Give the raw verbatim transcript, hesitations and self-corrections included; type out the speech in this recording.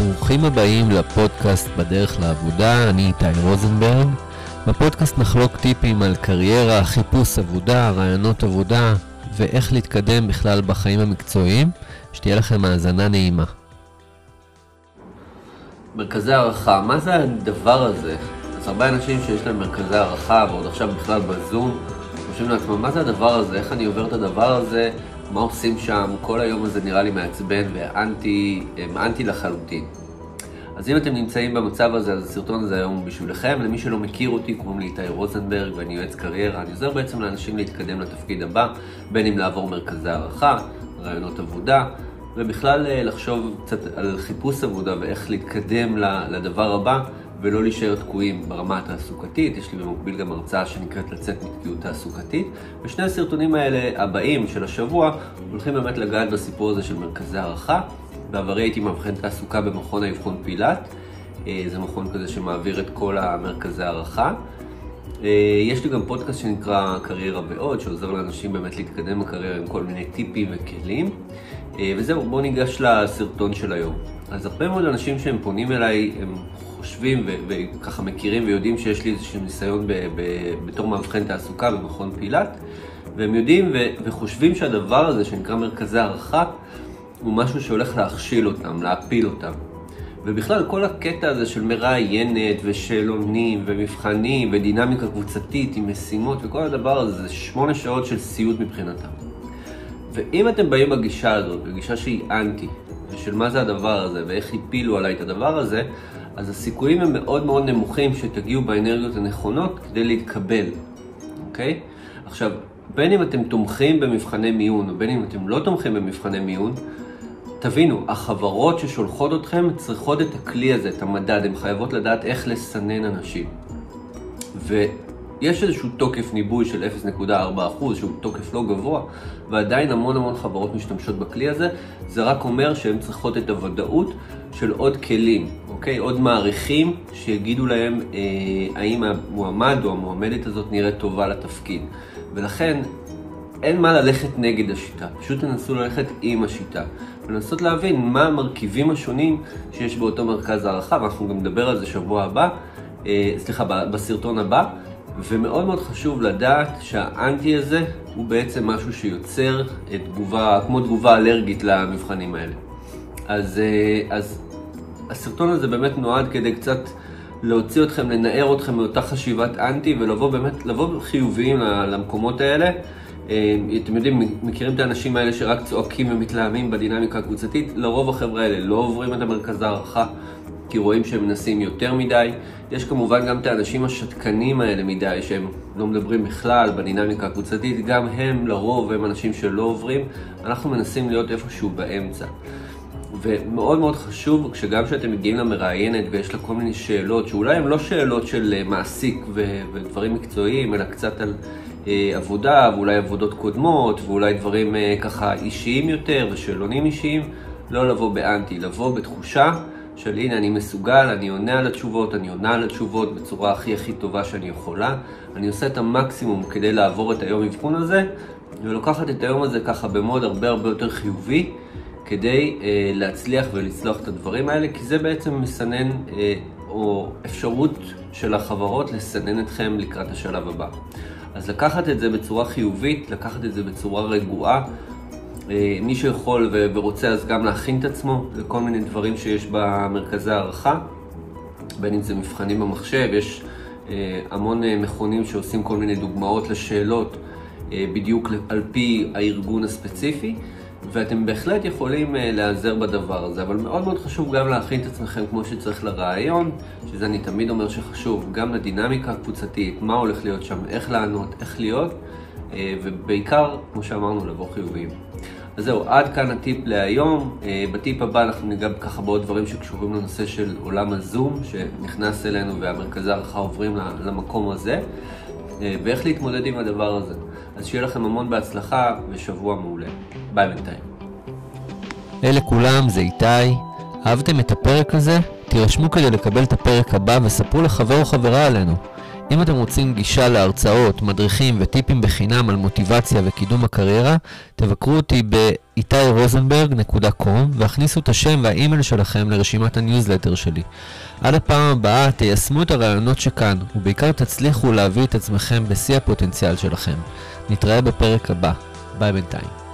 ברוכים הבאים לפודקאסט בדרך לעבודה, אני איתי רוזנברג. בפודקאסט נחלוק טיפים על קריירה, חיפוש עבודה, רעיונות עבודה ואיך להתקדם בכלל בחיים המקצועיים. שתהיה לכם האזנה נעימה. מרכזי הערכה, מה זה הדבר הזה? אז הרבה אנשים שיש להם מרכזי הערכה ועוד עכשיו בכלל בזום, חושבים לעצמם מה זה הדבר הזה, איך אני עובר את הדבר הזה, מה עושים שם, כל היום הזה נראה לי מעצבן ואנטי, אנטי לחלוטין. אז אם אתם נמצאים במצב הזה, אז הסרטון הזה היום בשבילכם. למי שלא מכיר אותי, קוראים לי איתי רוזנברג ואני יועץ קריירה. אני עוזר בעצם לאנשים להתקדם לתפקיד הבא, בין אם לעבור מרכזי הערכה, רעיונות עבודה, ובכלל לחשוב קצת על חיפוש עבודה ואיך להתקדם לדבר הבא, ולא להישאר תקועים ברמה התעסוקתית. יש לי במקביל גם הרצאה שנקראת לצאת מתקיעות תעסוקתית. ושני הסרטונים האלה הבאים של השבוע הולכים באמת לגעת בסיפור הזה של מרכזי הערכה. בעברי הייתי מאבחן תעסוקה במכון האבחון פילת. זה מכון כזה שמעביר את כל המרכזי הערכה. יש לי גם פודקאסט שנקרא קריירה ועוד, שעוזר לאנשים באמת להתקדם בקריירה עם כל מיני טיפים וכלים. וזהו, בואו ניגש לסרטון של היום. אז הרבה מאוד אנשים שהם פונים אליי, הם חושבים וככה מכירים ויודעים שיש לי איזשהו ניסיון בתור מאבחן תעסוקה במכון פילת, והם יודעים וחושבים שהדבר הזה שנקרא מרכזי הערכה הוא משהו שהולך להכשיל אותם, להפיל אותם. ובכלל כל הקטע הזה של מראיינת ושאלונים ומבחנים ודינמיקה קבוצתית עם משימות וכל הדבר הזה, זה שמונה שעות של סיוט מבחינתם. ואם אתם באים בגישה הזאת, בגישה שהיא אנטי, ושל מה זה הדבר הזה ואיך הפילו עליי את הדבר הזה, אז הסיכויים הם מאוד מאוד נמוכים שתגיעו באנרגיות הנכונות כדי להתקבל, אוקיי? עכשיו, בין אם אתם תומכים במבחני מיון, ובין אם אתם לא תומכים במבחני מיון, תבינו, החברות ששולחות אתכם צריכות את הכלי הזה, את המדד, הן חייבות לדעת איך לסנן אנשים. ויש איזשהו תוקף ניבוי של אפס נקודה ארבע אחוז, שהוא תוקף לא גבוה, ועדיין המון המון חברות משתמשות בכלי הזה. זה רק אומר שהן צריכות את הוודאות של עוד כלים, אוקיי? עוד מעריכים שיגידו להם אה, האם המועמד או המועמדת הזאת נראית טובה לתפקיד. ולכן אין מה ללכת נגד השיטה, פשוט תנסו ללכת עם השיטה, ולנסות להבין מה המרכיבים השונים שיש באותו מרכז הערכה, ואנחנו גם נדבר על זה שבוע הבא, אה, סליחה, בסרטון הבא, ומאוד מאוד חשוב לדעת שהאנטי הזה הוא בעצם משהו שיוצר את תגובה, כמו תגובה אלרגית למבחנים האלה. אז, אה, אז הסרטון הזה באמת נועד כדי קצת להוציא אתכם, לנער אתכם מאותה חשיבת אנטי, ולבוא באמת, לבוא חיוביים למקומות האלה. אתם יודעים, מכירים את האנשים האלה שרק צועקים ומתלהמים בדינמיקה הקבוצתית? לרוב החבר'ה האלה לא עוברים את המרכז הערכה, כי רואים שהם מנסים יותר מדי. יש כמובן גם את האנשים השתקנים האלה מדי, שהם לא מדברים בכלל בדינמיקה הקבוצתית, גם הם לרוב הם אנשים שלא עוברים. אנחנו מנסים להיות איפשהו באמצע. ומאוד מאוד חשוב, שגם כשאתם מגיעים למראיינת ויש לה כל מיני שאלות, שאולי הן לא שאלות של מעסיק ו- ודברים מקצועיים, אלא קצת על אה, עבודה, ואולי עבודות קודמות, ואולי דברים אה, ככה אישיים יותר ושאלונים אישיים, לא לבוא באנטי, לבוא בתחושה של הנה אני מסוגל, אני עונה על התשובות, אני עונה על התשובות בצורה הכי הכי טובה שאני יכולה, אני עושה את המקסימום כדי לעבור את היום אבחון הזה, ולוקחת את היום הזה ככה במוד הרבה הרבה יותר חיובי, כדי uh, להצליח ולצלוח את הדברים האלה, כי זה בעצם מסנן uh, או אפשרות של החברות לסנן אתכם לקראת השלב הבא. אז לקחת את זה בצורה חיובית, לקחת את זה בצורה רגועה, uh, מי שיכול ו- ורוצה אז גם להכין את עצמו לכל מיני דברים שיש במרכזי הערכה, בין אם זה מבחנים במחשב, יש uh, המון uh, מכונים שעושים כל מיני דוגמאות לשאלות uh, בדיוק על פי הארגון הספציפי, ואתם בהחלט יכולים להיעזר בדבר הזה, אבל מאוד מאוד חשוב גם להכין את עצמכם כמו שצריך לרעיון, שזה אני תמיד אומר שחשוב, גם לדינמיקה הקבוצתית, מה הולך להיות שם, איך לענות, איך להיות, ובעיקר, כמו שאמרנו, לבוא חיוביים. אז זהו, עד כאן הטיפ להיום. בטיפ הבא אנחנו ניגע ככה בעוד דברים שקשורים לנושא של עולם הזום, שנכנס אלינו והמרכזי הערכה עוברים למקום הזה, ואיך להתמודד עם הדבר הזה. אז שיהיה לכם המון בהצלחה ושבוע מעולה. ביי בינתיים. היי לכולם, זה איתי. אהבתם את הפרק הזה? תירשמו כדי לקבל את הפרק הבא וספרו לחבר או חברה עלינו. אם אתם רוצים גישה להרצאות, מדריכים וטיפים בחינם על מוטיבציה וקידום הקריירה, תבקרו אותי ב-איתי רוזנברג נקודה קום והכניסו את השם והאימייל שלכם לרשימת הניוזלטר שלי. עד הפעם הבאה תיישמו את הרעיונות שכאן, ובעיקר תצליחו להביא את עצמכם בשיא הפוטנציאל שלכם. נתראה בפרק הבא. ביי בינתיים.